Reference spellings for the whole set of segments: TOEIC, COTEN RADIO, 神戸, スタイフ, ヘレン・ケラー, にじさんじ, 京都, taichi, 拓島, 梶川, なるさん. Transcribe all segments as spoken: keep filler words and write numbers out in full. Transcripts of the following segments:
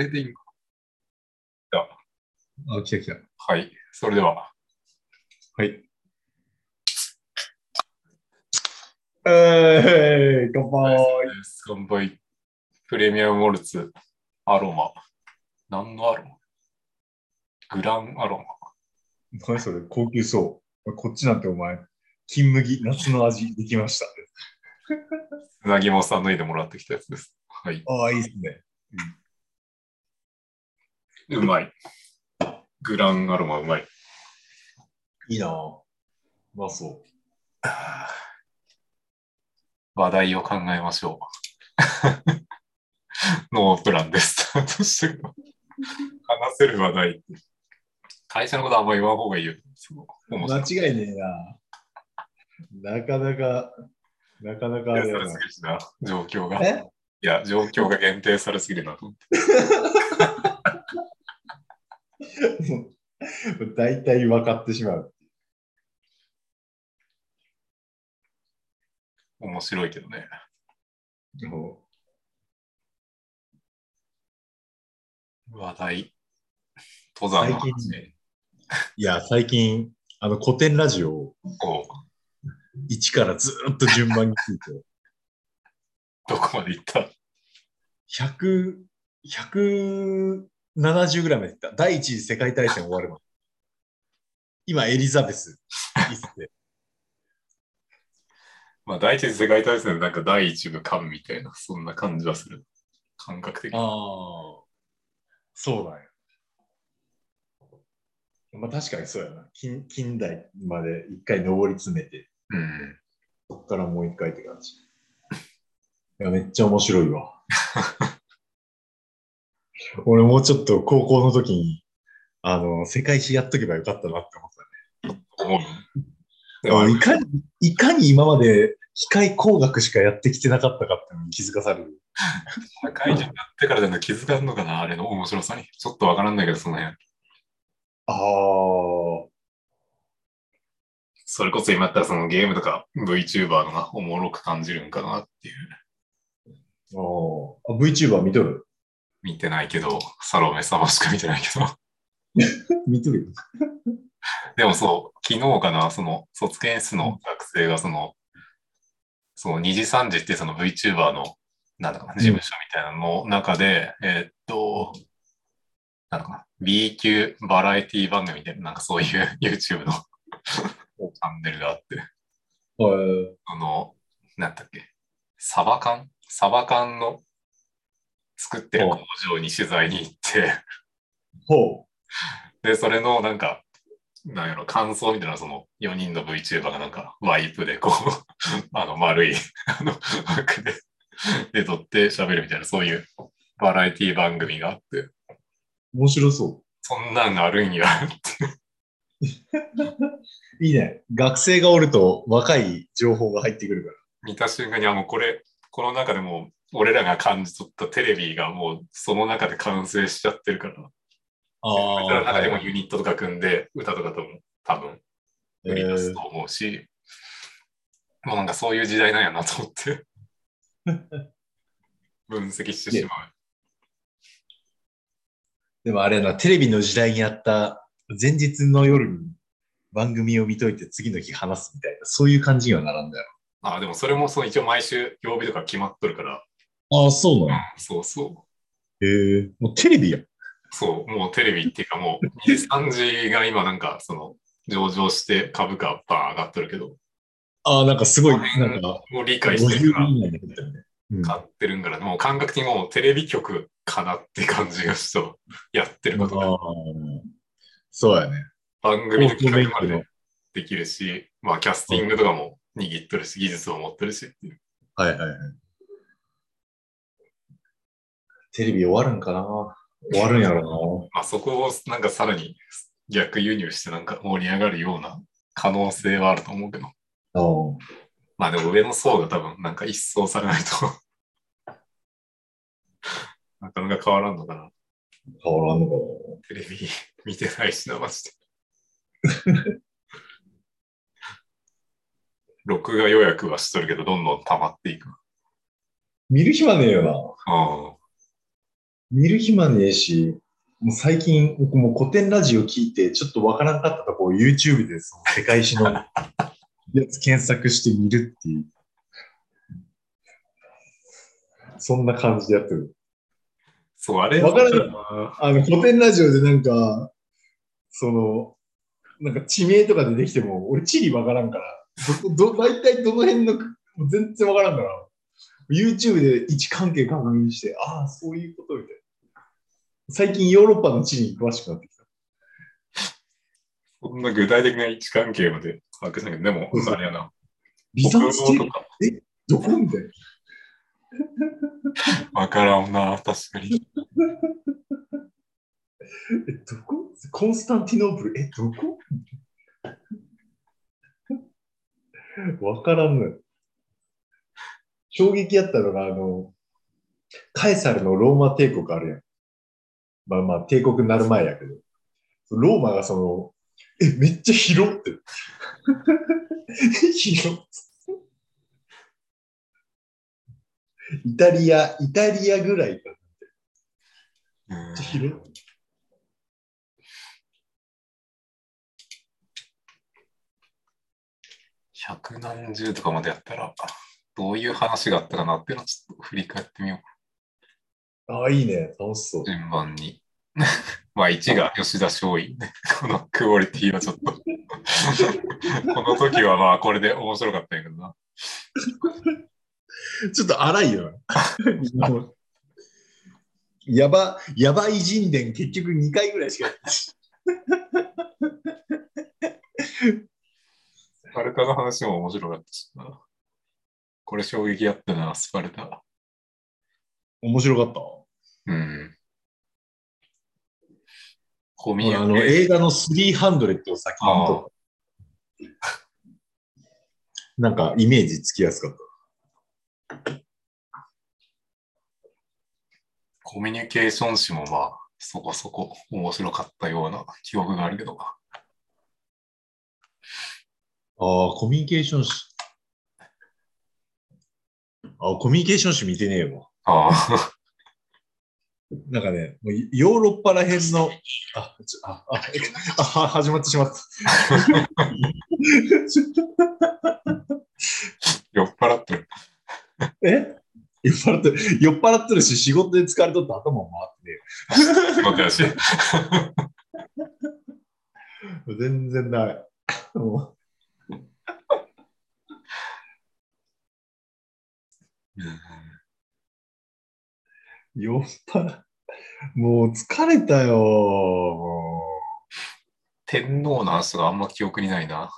れでいいのかな。あ、来た来た。はい。それでは。はい。えー、乾杯。乾杯。プレミアムモルツ、アロマ。何のアロマ？グランアロマ。何それ、高級そう。こっちなんてお前、金麦、夏の味できました。なぎもさん脱いでもらってきたやつです。はい。ああ、いいですね。うん、うまい。グランアロマうまい。いいなぁ。うまそう。話題を考えましょう。ノープランでスタートしてる。話せる話題。会社のことはあんまり言わん方がいいよ。間違いねえな。なかなか、なかなかあれだな。状況が。え？いや、状況が限定されすぎるなと思って。大体分かってしまう。面白いけどね。話題。登山の話ね。いや、最近、あの古典ラジオをいちからずっと順番に聞いて。どこまで行った？ ひゃく、ひゃくななじゅうぐらいまで行った。第一次世界大戦終わるまで。今、エリザベス一世。まあ、第一次世界大戦でなんか第一部完みたいな、そんな感じはする。感覚的に。ああ、そうだよ。まあ、確かにそうやな。近、近代まで一回上り詰めて、うん、そこからもう一回って感じ。いや、めっちゃ面白いわ。俺もうちょっと高校の時に、あの、世界史やっとけばよかったなって思ったね。うん、いかに、いかに今まで機械工学しかやってきてなかったかってのに気づかされる。社会人になってからでも気づかんのかな、あれの面白さに。ちょっとわからんないけど、その辺。ああ。それこそ今やったらそのゲームとか VTuber のがおもろく感じるんかなっていう。ああ。VTuber 見とる？見てないけど、サロメ様しか見てないけど。見とるよ。でもそう、昨日かな、その卒検室の学生がその、そのにじさんじってその VTuber のなんだかな事務所みたいなの中で、うん、えー、っと、なんだかな、B 級バラエティ番組みたいな、なんかそういう YouTube のチャンネルがあって、あの、なんだっけ、サバ缶サバ缶の作ってる工場に取材に行って、ほう。で、それのなんか、なんやろ、感想みたいな、そのよにんの VTuber がなんかワイプでこうあの丸いあの枠でで撮って喋るみたいな、そういうバラエティ番組があって、面白そう。そんなんがあるんやっていいね、学生がおると若い情報が入ってくるから。見た瞬間に、あ、もうこれ、この中でもう俺らが感じ取ったテレビがもうその中で完成しちゃってるから、ああ、中でもユニットとか組んで歌とかとも多分売り出すと思うし、えー、もうなんかそういう時代なんやなと思って分析してしまう。でもあれやな、テレビの時代にあった前日の夜に番組を見といて次の日話すみたいな、そういう感じにはならんだよ。ああ、でもそれもそう、一応毎週曜日とか決まっとるから。ああ、そうなの、うん、そうそう。へえー、もうテレビや。そう、もうテレビっていうか、もうにじさんじが今なんかその上場して株価バーン上がってるけど、ああ、なんかすごい、なんかもう理解してるから、うん、買ってるんから、もう感覚的にもうテレビ局かなって感じがしそう、やってることが。あ、そうやね。番組の企画までできるし、まあキャスティングとかも握ってるし、技術を持ってるしっていう。はいはいはい。テレビ終わるんかな。終わるんやろな。まあ、そこをなんかさらに逆輸入してなんか盛り上がるような可能性はあると思うけど。おう、まあでも上の層が多分なんか一掃されないとなかなか変わらんのかな。変わらんのかな。テレビ見てないしな、マジで。録画予約はしとるけど、どんどん溜まっていく。見る暇ねえよな。ああ。見る暇ねえし、もう最近僕も古典ラジオ聞いてちょっとわからなかったとこを YouTube でその世界史のやつ検索して見るっていうそんな感じでやってる。そうあれわからない。あの古典ラジオでなんかそのなんか地名とかでできても俺地理わからんからどど大体どの辺の全然わからんから YouTube で位置関係確認してああそういうことみたいな。最近ヨーロッパの地理に詳しくなってきた。そんな具体的な位置関係まで把握しないけど、でも、そうそうあれやな。ビザンツ帝国えどこみたいな。わからんな、確かに。え、どこコンスタンティノープル、え、どこわからんの。衝撃やったのが、あの、カエサルのローマ帝国あるやん。まあまあ帝国になる前やけど、ローマがその、え、めっちゃ広って。広って。イタリア、イタリアぐらいかなって。めっちゃ広って。百何十とかまでやったら、どういう話があったかなっていうのをちょっと振り返ってみようか。ああ、いいね。楽しそう。順番に。まあ、いちが吉田松陰。このクオリティはちょっと。この時はまあ、これで面白かったんやけどな。ちょっと荒いよな。やば、やばい人伝、結局にかいぐらいしかやった。スパルタの話も面白かったしな。これ衝撃やったな、スパルタ。面白かった。うん。こうあの映画のさんびゃくを先にとなんかイメージつきやすかった。コミュニケーション誌もまあそこそこ面白かったような記憶があるけど。ああ、コミュニケーション誌。ああ、コミュニケーション誌見てねえよ。ああなんかね、もうヨーロッパらへんの、あ、ちょあああは始まってしまった。酔っ払ってる。え酔っ払ってる。酔っ払ってるし、仕事で疲れとって頭も回ってね。待ってらしい。全然ダメ。もう酔っ払もう疲れたよ。天皇の話があんま記憶にないな。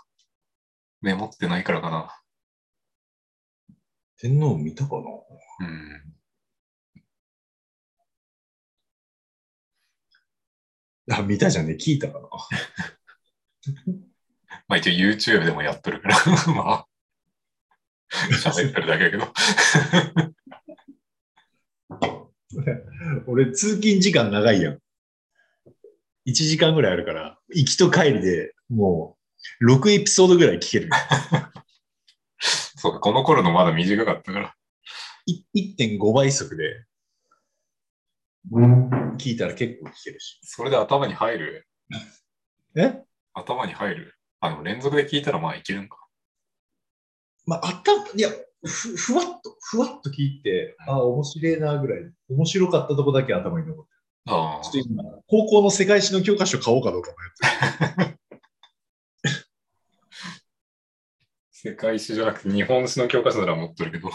メモってないからかな。天皇見たかな。うん。あ、見たじゃねえ、聞いたかな。まあ一応 YouTube でもやっとるから、まあ喋ってるだけやけど。俺、通勤時間長いやん。いちじかんぐらいあるから、行きと帰りでもうろくエピソードぐらい聞ける。そうか、この頃のまだ短かったから。いってんご 倍速で聞いたら結構聞けるし。それで頭に入る。え？頭に入る。あ、でも連続で聞いたらまあいけるんか。まあ、頭、いや。ふ, ふわっと、ふわっと聞いて、ああ、面白いなぐらい、面白かったとこだけ頭に残ってる。あちょっと今、高校の世界史の教科書買おうかどうかもやってる。世界史じゃなくて、日本史の教科書なら持ってるけど。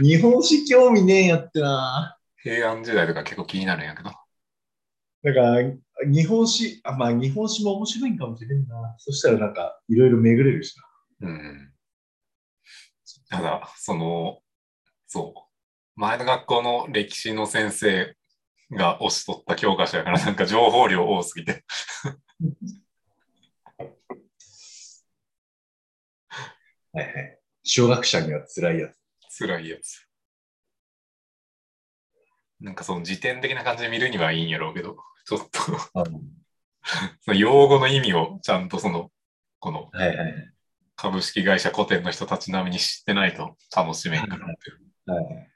日本史興味ねえやってな。平安時代とか結構気になるんやけど。だから、日本史、あまあ、日本史も面白いんかもしれんな。そしたらなんか、いろいろ巡れるしな。うん。ただ、その、そう、前の学校の歴史の先生が推しとった教科書やから、なんか情報量多すぎて。はいはい。小学者には辛いやつ。辛いやつ。なんかその辞典的な感じで見るにはいいんやろうけど、ちょっと、その用語の意味をちゃんとその、この、はいはいはい。株式会社古典の人たち並みに知ってないと楽しめんからって。はいはい、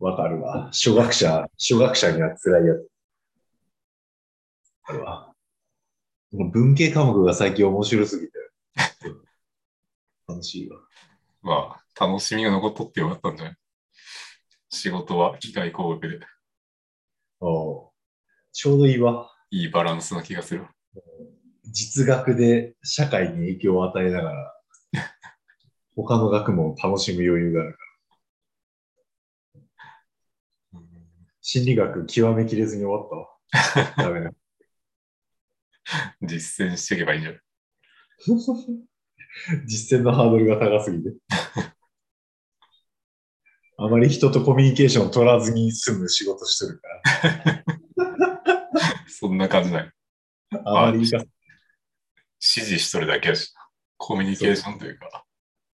わかるわ。初学者、初学者には辛いやつ。あれは。文系科目が最近面白すぎて。楽しいわ。まあ、楽しみが残っとってよかったんじゃない？仕事は機械工学で。おう。ちょうどいいわ。いいバランスな気がする。実学で社会に影響を与えながら、他の学問を楽しむ余裕があるから。心理学極めきれずに終わったわ。ダメだ。実践していけばいいんじゃない？実践のハードルが高すぎて。あまり人とコミュニケーションを取らずに済む仕事してるから。そんな感じない。あまり指示しとるだけやし、コミュニケーションというか、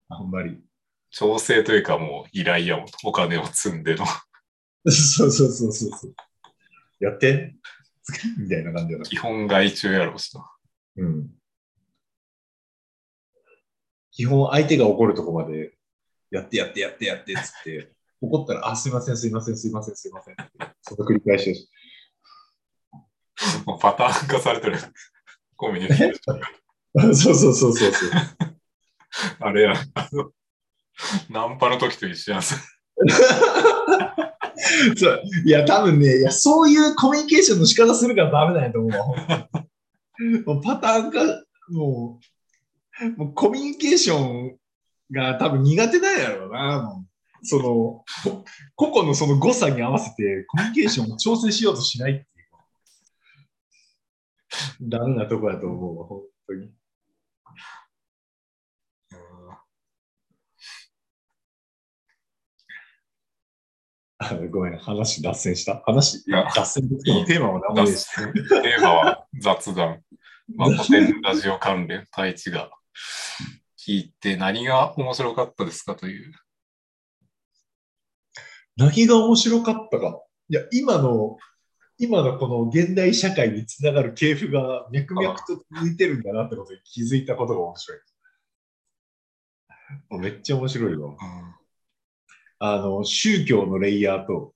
あんまり。調整というか、もう依頼やもん、お金を積んでの。そうそうそうそうそう。やってみたいな感じだな。基本外注やろうしな。うん。基本相手が怒るとこまでやってやってやってやってっつって怒ったらあすいませんすいませんすいませんすいませんその繰り返しです。もうパターン化されてるコミュニケーション。そうそうそうそうそう。あれやあのナンパの時と一緒やん。そういや多分ねいやそういうコミュニケーションの仕方するからダメなんやと思う。もうパターン化もう。もうコミュニケーションが多分苦手なんやろうな。その個々のその誤差に合わせてコミュニケーションを調整しようとしないっていうダメなとこだと思うわ、本当に。あごめん、話脱線した。話脱線のテーマは何ですか？テーマは雑談。まあ、古典ラジオ関連、太一が聞いて何が面白かったですかという。何が面白かったか。いや、今の、今のこの現代社会につながる系譜が脈々と続いてるんだなってことに気づいたことが面白い。めっちゃ面白いわ、うん。あの、宗教のレイヤーと、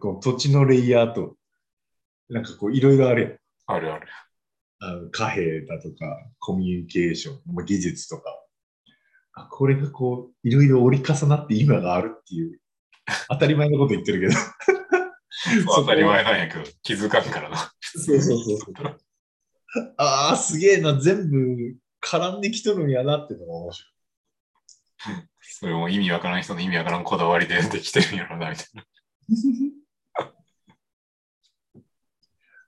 こう土地のレイヤーと、なんかこういろいろあるやん。あるある。あの貨幣だとかコミュニケーション、技術とか、あこれがこういろいろ折り重なって今があるっていう当たり前のこと言ってるけど当たり前なんやけど気づかんからな。そうそうそうそうああすげえな全部絡んできとるんやなってのが面白い。それも意味わからん人の意味わからんこだわりでできてるんやろなみたいな。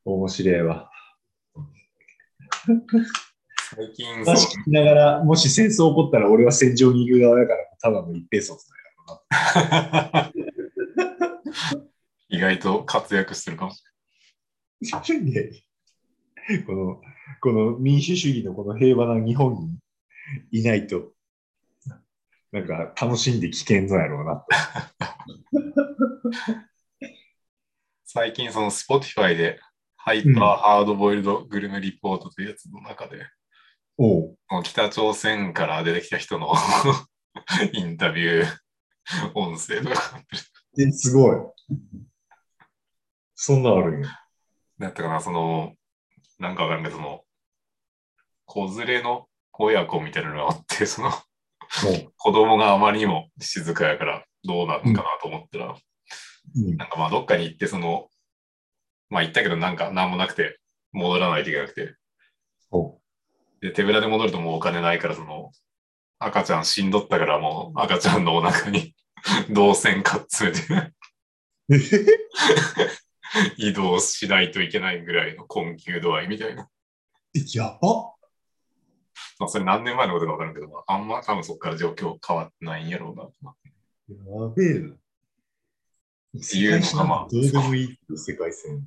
面白いわ。最近そう聞きながら、もし戦争起こったら俺は戦場にいる側だから、ただの一平卒だよ。意外と活躍してるかもしれない。この、この民主主義のこの平和な日本にいないと、なんか楽しんで危険そうやろうな。最近その Spotify で、ハイパーハードボイルドグルメリポートというやつの中で、おう北朝鮮から出てきた人のインタビュー音声とかえすごいそんなあるんやだったかなそのなんかわかんないけどその子連れの親子みたいなのがあってその子供があまりにも静かやからどうなるかなと思ったら、うん、なんかまあどっかに行ってそのまあ行ったけどなんか何もなくて戻らないといけなくておで手ぶらで戻るともうお金ないからその赤ちゃん死んどったからもう赤ちゃんのお腹に銅線かっつめて移動しないといけないぐらいの困窮度合いみたいなえやばまあそれ何年前のことか分からんけど、まあ、あんま多分そっから状況変わってないんやろうなやべえなっていうのがまあどうでもいい世界線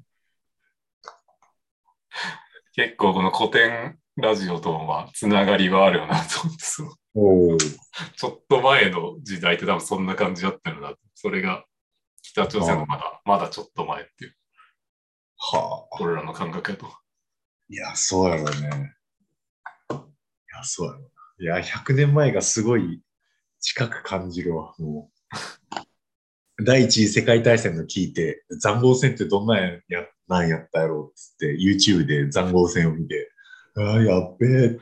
結構この古典ラジオとはつながりはあるよなと思ってそのおちょっと前の時代って多分そんな感じだったよなそれが北朝鮮のまだまだちょっと前っていうはあこれらの感覚やといやそうやろうねいやそうやろういやひゃくねんまえがすごい近く感じるわもう第一次世界大戦の聞いて、塹壕戦ってどんなんや、なんやったやろうっつって、YouTube で塹壕戦を見て、ああ、やっべえ。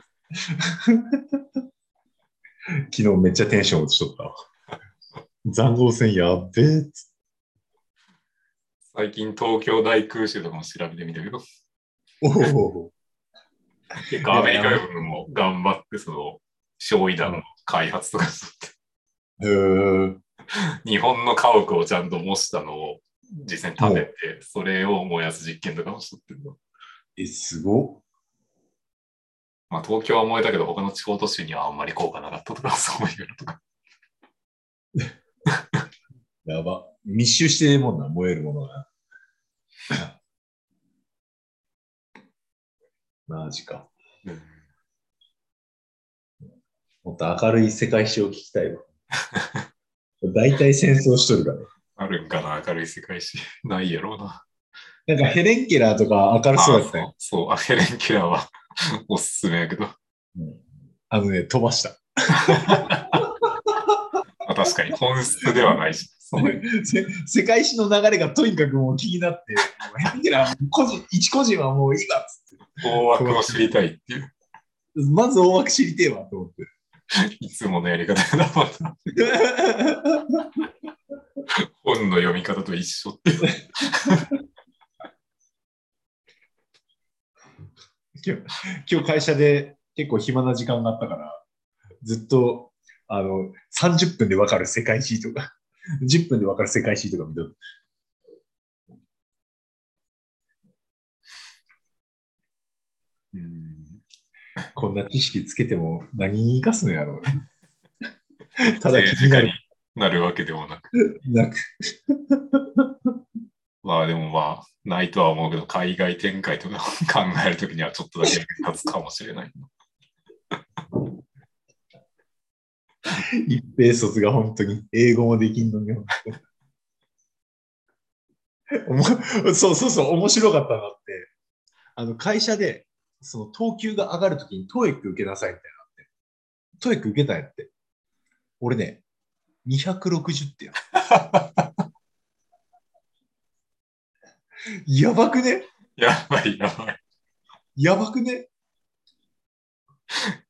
昨日めっちゃテンション落ちとった。塹壕戦やっべえっつって。最近東京大空襲とかも調べてみたけど。おお。結構アメリカ軍も頑張って、その、焼夷弾の開発とかしとって。へー。日本の家屋をちゃんと模したのを実際に食べて、それを燃やす実験とかもしとってるの。え、すごっ。まあ東京は燃えたけど、他の地方都市にはあんまり効果なかったとか、そういうのとか。やば。密集してるもんな、燃えるものが。マジか。もっと明るい世界史を聞きたいわ。大体戦争しとるから、ね、あるんかな、明るい世界史。ないやろうな。なんかヘレン・ケラーとか明るそうだったよ。そう、あ、ヘレン・ケラーはおすすめやけど、うん。あのね、飛ばした。確かに本質ではないし。その世界史の流れがとにかくもう気になって、ヘレン・ケラー個人、一個人はもういいわっつって。大枠を知りたいっていう。まず大枠知りてえわと思って。いつものやり方だもんな。本の読み方と一緒って。今日、今日会社で結構暇な時間があったから、ずっとあのさんじゅっぷんで分かる世界史とか、じゅっぷんで分かる世界史とか見とる。うんこんな知識つけても何に生かすのやろうね。ただ気になる。なるわけでもなく。なく。まあでもまあ、ないとは思うけど、海外展開とか考えるときにはちょっとだけ立つかもしれない。一平卒が本当に英語もできんのに。そうそうそう、面白かったなって。あの会社で、その等級が上がるときに トーイック 受けなさいみたいなって。トーイック 受けたんやって。俺ね、にひゃくろくじゅってん。やばくね？やばいやばい。やばくね？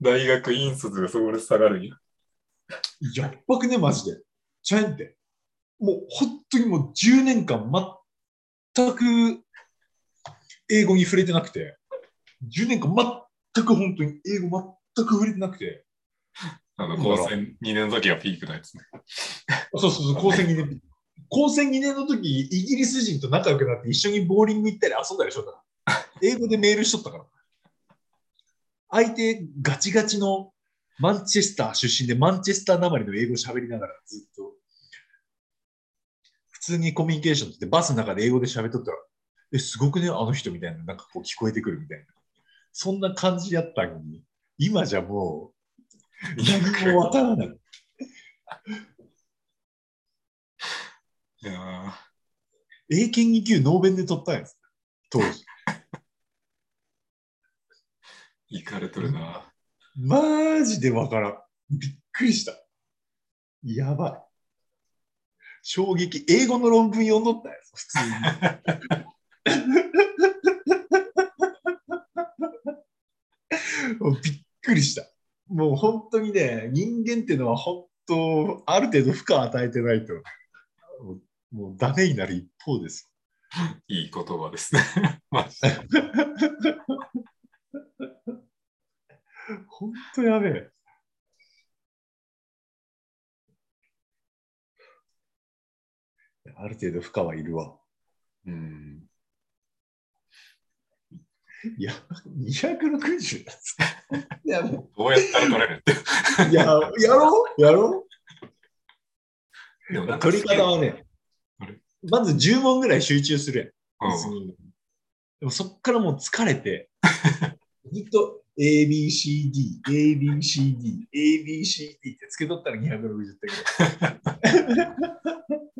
大学院卒がそこで下がるんや。やばくねマジで。ちゃうんで。もう本当にもうじゅうねんかん全く英語に触れてなくて。じゅうねんかん全く本当に英語全く触れてなくて。あの、高専にねんの時はピークのやつね。そうそうそう、高専にねん。高専にねんの時、イギリス人と仲良くなって一緒にボーリング行ったり遊んだりしとったから。英語でメールしとったから。相手ガチガチのマンチェスター出身でマンチェスターなまりの英語を喋りながらずっと。普通にコミュニケーションってバスの中で英語で喋っとったら、え、すごくね、あの人みたいな、なんかこう聞こえてくるみたいな。そんな感じやったのに、今じゃもう何もわからない。いや英検にきゅうノーベンで取ったんです。当時。いかれとるな。マジでわからん。びっくりした。やばい。衝撃。英語の論文読んどったんです。普通に。もうびっくりした。もう本当にね、人間っていうのは本当、ある程度負荷を与えてないと、もう、もうダメになる一方です。いい言葉ですね。本当やべえ。ある程度負荷はいるわ。うんいや、にひゃくろくじゅうだっつって。どうやったら取れるって。いや、やろうやろうでもなんか取り方はね、まずじゅうもんぐらい集中するやん。うん、でもそっからもう疲れて、ずっと エービーシーディー、エービーシーディー、エービーシーディー ってつけとったらにひゃくろくじゅう点ぐらい。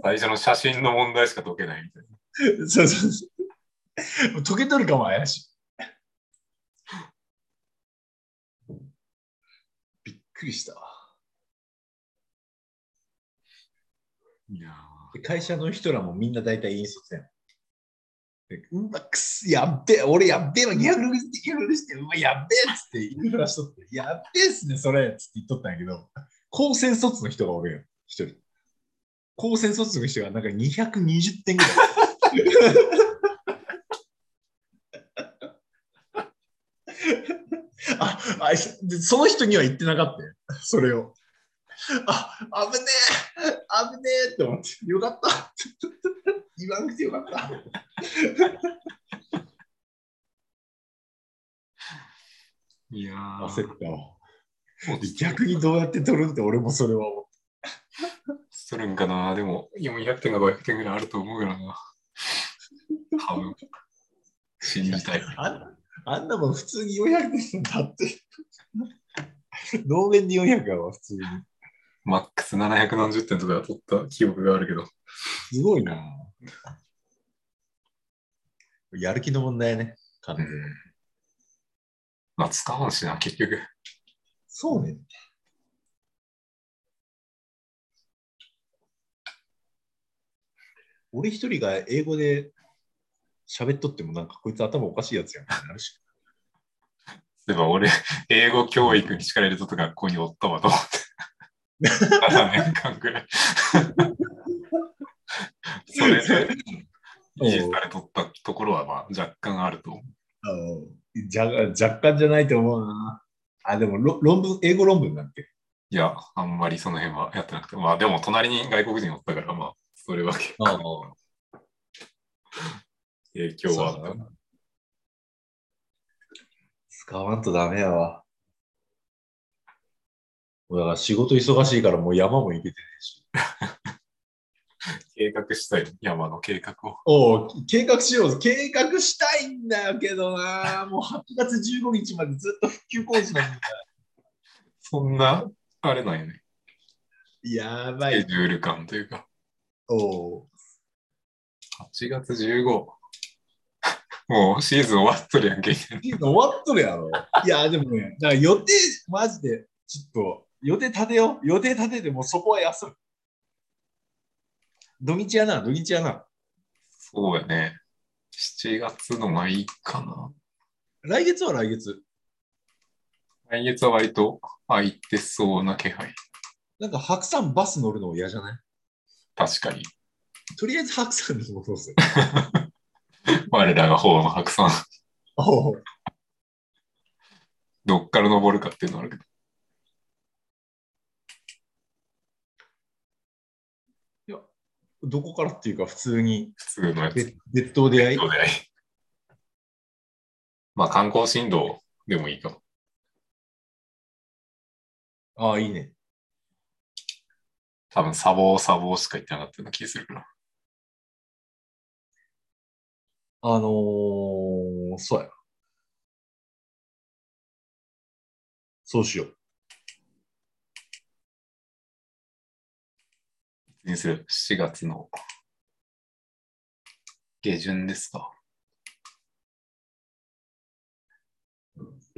最初の写真の問題しか解けないみたいな。そうそうそう。解けとるかも怪しい。びっくりした。いやで会社の人らもみんな大体引率やん。でうわくすやっべえ、俺やっべえわ、ギャグルしてギャグルして、うわやっべえっつって言いふらしとって、やっべえっすね、それっつって言っとったんやけど、高専卒の人がおるよ、一人。高専卒の人がなんかにひゃくにじゅってんぐらい。ああいでその人には言ってなかったよ、それを。あ、危ねえ、危ねえって思って、よかった。言わなくてよかった。いやー、焦ったわ。逆にどうやって取るんって俺もそれは思った。取るんかな、でもよんひゃくてんかごひゃくてんぐらいあると思うからな。多分。信じたい。あんなもん普通によんひゃくてんだって。能面でよんひゃくやわ、普通に。マックスななひゃくなんじゅってんとか取った記憶があるけど。すごいな。やる気の問題ね、完全に。まあ、伝わんしな、結局。そうね。俺一人が英語で喋っとっても、なんかこいつ頭おかしいやつやん。あるし。でも俺、英語教育に力入れとった学校におったわと思って。ななねんかんくらい。それで維持されとったところは、まあ、若干あると思う。若干じゃないと思うな。あ、でも論文、英語論文だっけ？いや、あんまりその辺はやってなくて。まあ、でも隣に外国人おったから、まあ、それは結構影響はあった。使わんとダメやわ。だから仕事忙しいからもう山も行けてねえし。計画したい、山の計画を。おう、計画しよう。計画したいんだけどな、もうはちがつじゅうごにちまでずっと復旧工事なんだ。そんな、あれなんやね。やばい。スケジュール感というか。おう。はちがつじゅうごにち。もうシーズン終わっとるやんけ。シーズン終わっとるやろ。いや、でもね、だから予定、マジで、ちょっと、予定立てよう。予定立てて、もうそこは休む。土日やな、土日やな。そうやね。しちがつの前かな。来月は来月。来月は割と空いてそうな気配。なんか、白山バス乗るの嫌じゃない？確かに。とりあえず白山に戻す。我らが方の白山どっから登るかっていうのあるけど、いやどこからっていうか普通に普通のやつ列島出会い、まあ観光振動でもいいかも。ああいいね。多分砂防砂防しか言ってなかったような気がするから、あのー、そうや。そうしよう。にするしがつの下旬ですか。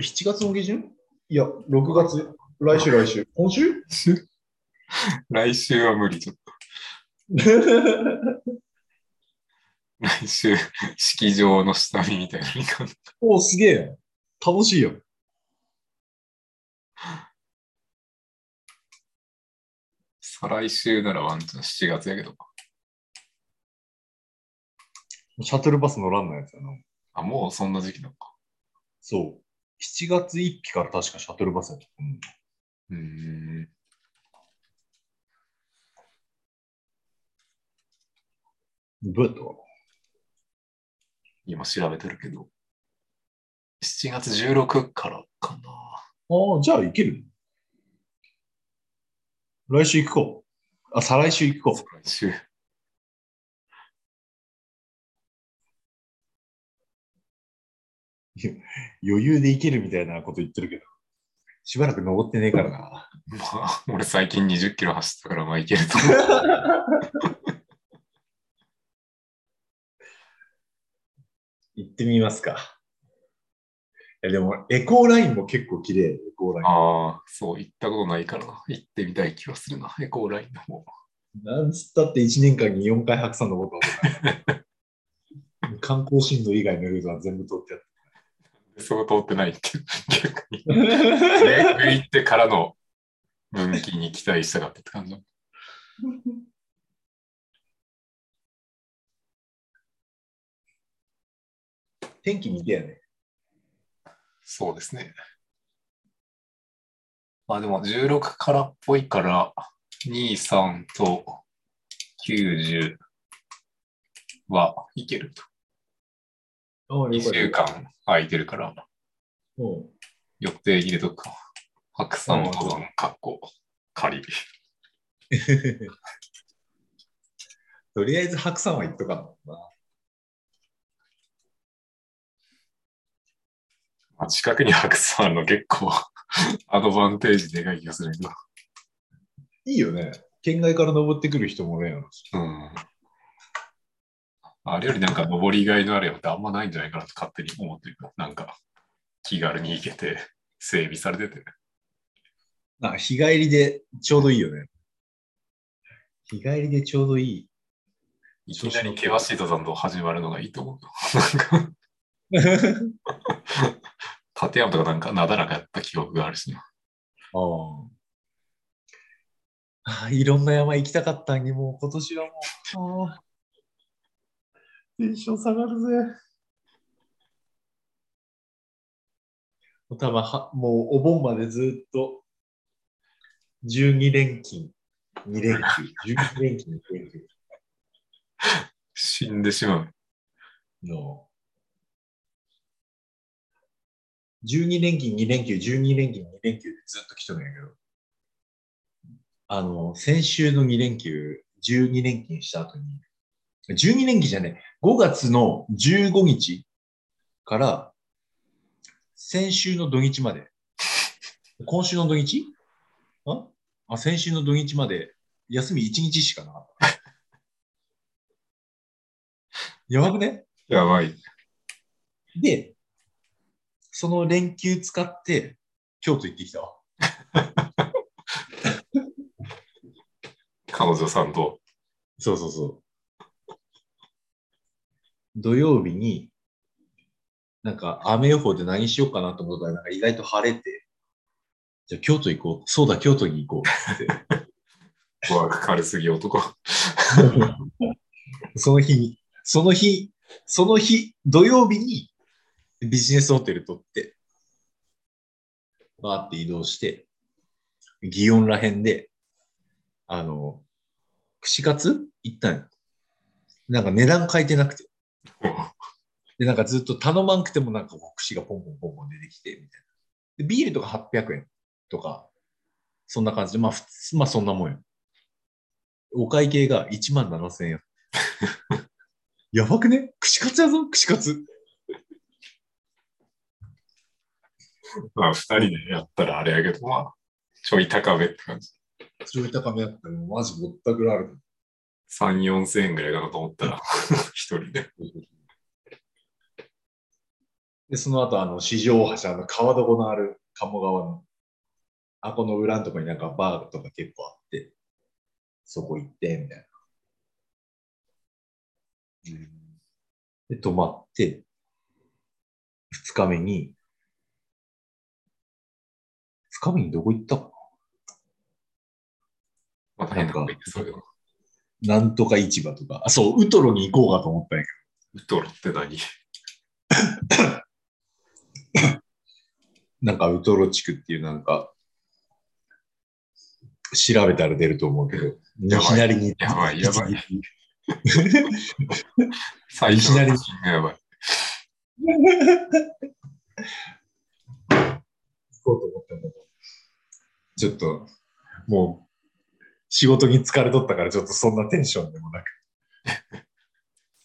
しちがつの下旬？いや、ろくがつ。来週、来週。今週？来週は無理、ちょっと。来週、式場の下見みたいなのに行かない。おお、すげえ。楽しいよ。再来週ならワンチャンしちがつやけど。シャトルバス乗らんのやつやな。あ、もうそんな時期なのか。そう。しちがつついたちから確かシャトルバスやった。うん。うーんどうやったかな。今調べてるけど、しちがつじゅうろくにちからかな。ああ、じゃあ行ける。来週行こう。あ、再来週行こう。来週。余裕で行けるみたいなこと言ってるけど、しばらく登ってねえからな。まあ、俺最近にじゅっキロ走ったからまあ行けると思う。行ってみますか。いやでもエコーラインも結構綺麗。エコーライン。ああ、そう行ったことないから行ってみたい気がするな。エコーラインの方。なんつったっていちねんかんによんかい白山登ったことない。観光振動以外のルートは全部通ってやった。そう通ってないって逆に。逆に行ってからの分岐に期待したかったって感じだ。天気見てやね。そうですね。まあでもじゅうろくからっぽいからにじゅうさんときゅうじゅうはいけると。にしゅうかん空いてるから、うん、予定入れとくか。白山登山かっこ仮。とりあえず白山は行っとかんのな。まあ、近くに白山あるの結構アドバンテージでかい気がするけど。いいよね。県外から登ってくる人もね。うん。あれよりなんか登りがいのあるよってあんまないんじゃないかなと勝手に思ってる。なんか気軽に行けて整備されてて。あ、日帰りでちょうどいいよね。日帰りでちょうどいい。いきなり険しい登山と始まるのがいいと思う。なんか立山とかなんかなだらかやった記憶があるし、ね。ああ。いろんな山行きたかったにもう今年はもう。あテンション下がるぜ。多分はもうお盆までずっとじゅうにれんきん、にれんきん、じゅうにれんきん、にれんきん。死んでしまう。No。じゅうにれんきん、にれんきゅう、じゅうにれんきん、にれんきゅうってずっと来てるんやけど、あの、先週のにれんきゅう、じゅうにれんきんした後に、じゅうにれんきんじゃねえ。ごがつのじゅうごにちから先週の土日まで。今週の土日？あ？あ、先週の土日まで休みいちにちしかなかった。やばくね？やばい。で、その連休使って京都行ってきたわ。彼女さんと。そうそうそう。土曜日に、なんか雨予報で何しようかなと思ったら、なんか意外と晴れて、じゃあ京都行こう。そうだ、京都に行こうって。わ、かかりすぎ男。その日、その日、その日、土曜日にビジネスホテル取って、バーって移動して、祇園らへんで、あの、串カツ行ったんよ。なんか値段変えてなくて。でなんかずっと頼まんくてもなんか串がポンポンポンポン出てきてみたいな。でビールとかはっぴゃくえんとかそんな感じで、まあ普通まあそんなもんよ。お会計がいちまんななせんえんや。やばくね？串カツやぞ、串カツ。まあふたりでやったらあれやけど、まあちょい高めって感じ。ちょい高めやったらマジぼったくられる。さん、よんせんえんぐらいかなと思ったら、一人で。で、その後、あの、四条大橋、あの、川床のある鴨川の、あこの裏のとこになんかバーとか結構あって、そこ行って、みたいな。で、泊まって、二日目に、二日目にどこ行ったかな、まあ、なんか、それは。なんとか市場とか。あ、そう、ウトロに行こうかと思ったんやけど。ウトロって何？なんかウトロ地区っていうなんか、調べたら出ると思うけど、いきなりに。やばい、やばい。最初の写真がやばい。行こうと思ったんだけど、ちょっと、もう、仕事に疲れとったからちょっとそんなテンションでもなく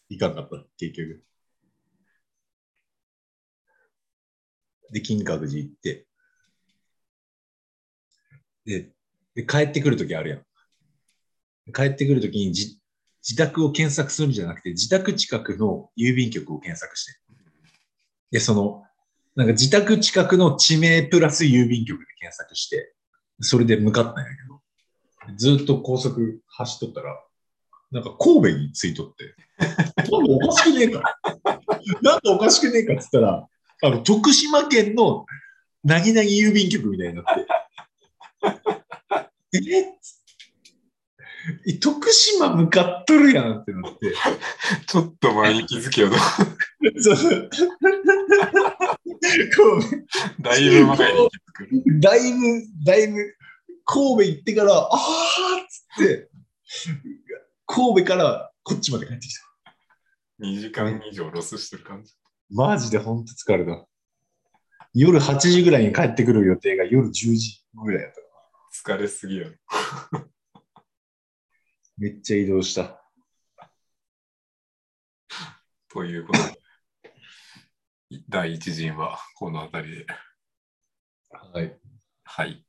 いかんかった結局で金閣寺行ってで、で帰ってくるときあるやん。帰ってくるときにじ自宅を検索するんじゃなくて自宅近くの郵便局を検索してでそのなんか自宅近くの地名プラス郵便局で検索してそれで向かったんやけどずっと高速走っとったら、なんか神戸に着いとって、神戸おかしくねえか。なんかおかしくねえかっつったら、あの徳島県のなぎなぎ郵便局みたいになって、ええ徳島向かっとるやんってなって、ちょっと前に気づきよな。だいぶ前に気づく。だいぶだいぶ神戸行ってからああっつって神戸からこっちまで帰ってきた。にじかん以上ロスしてる感じ。マジでほんと疲れた。夜はちじぐらいに帰ってくる予定が夜じゅうじぐらいだったから。疲れすぎよ。めっちゃ移動した。ということで。だいいち陣はこの辺りで。はい。はい。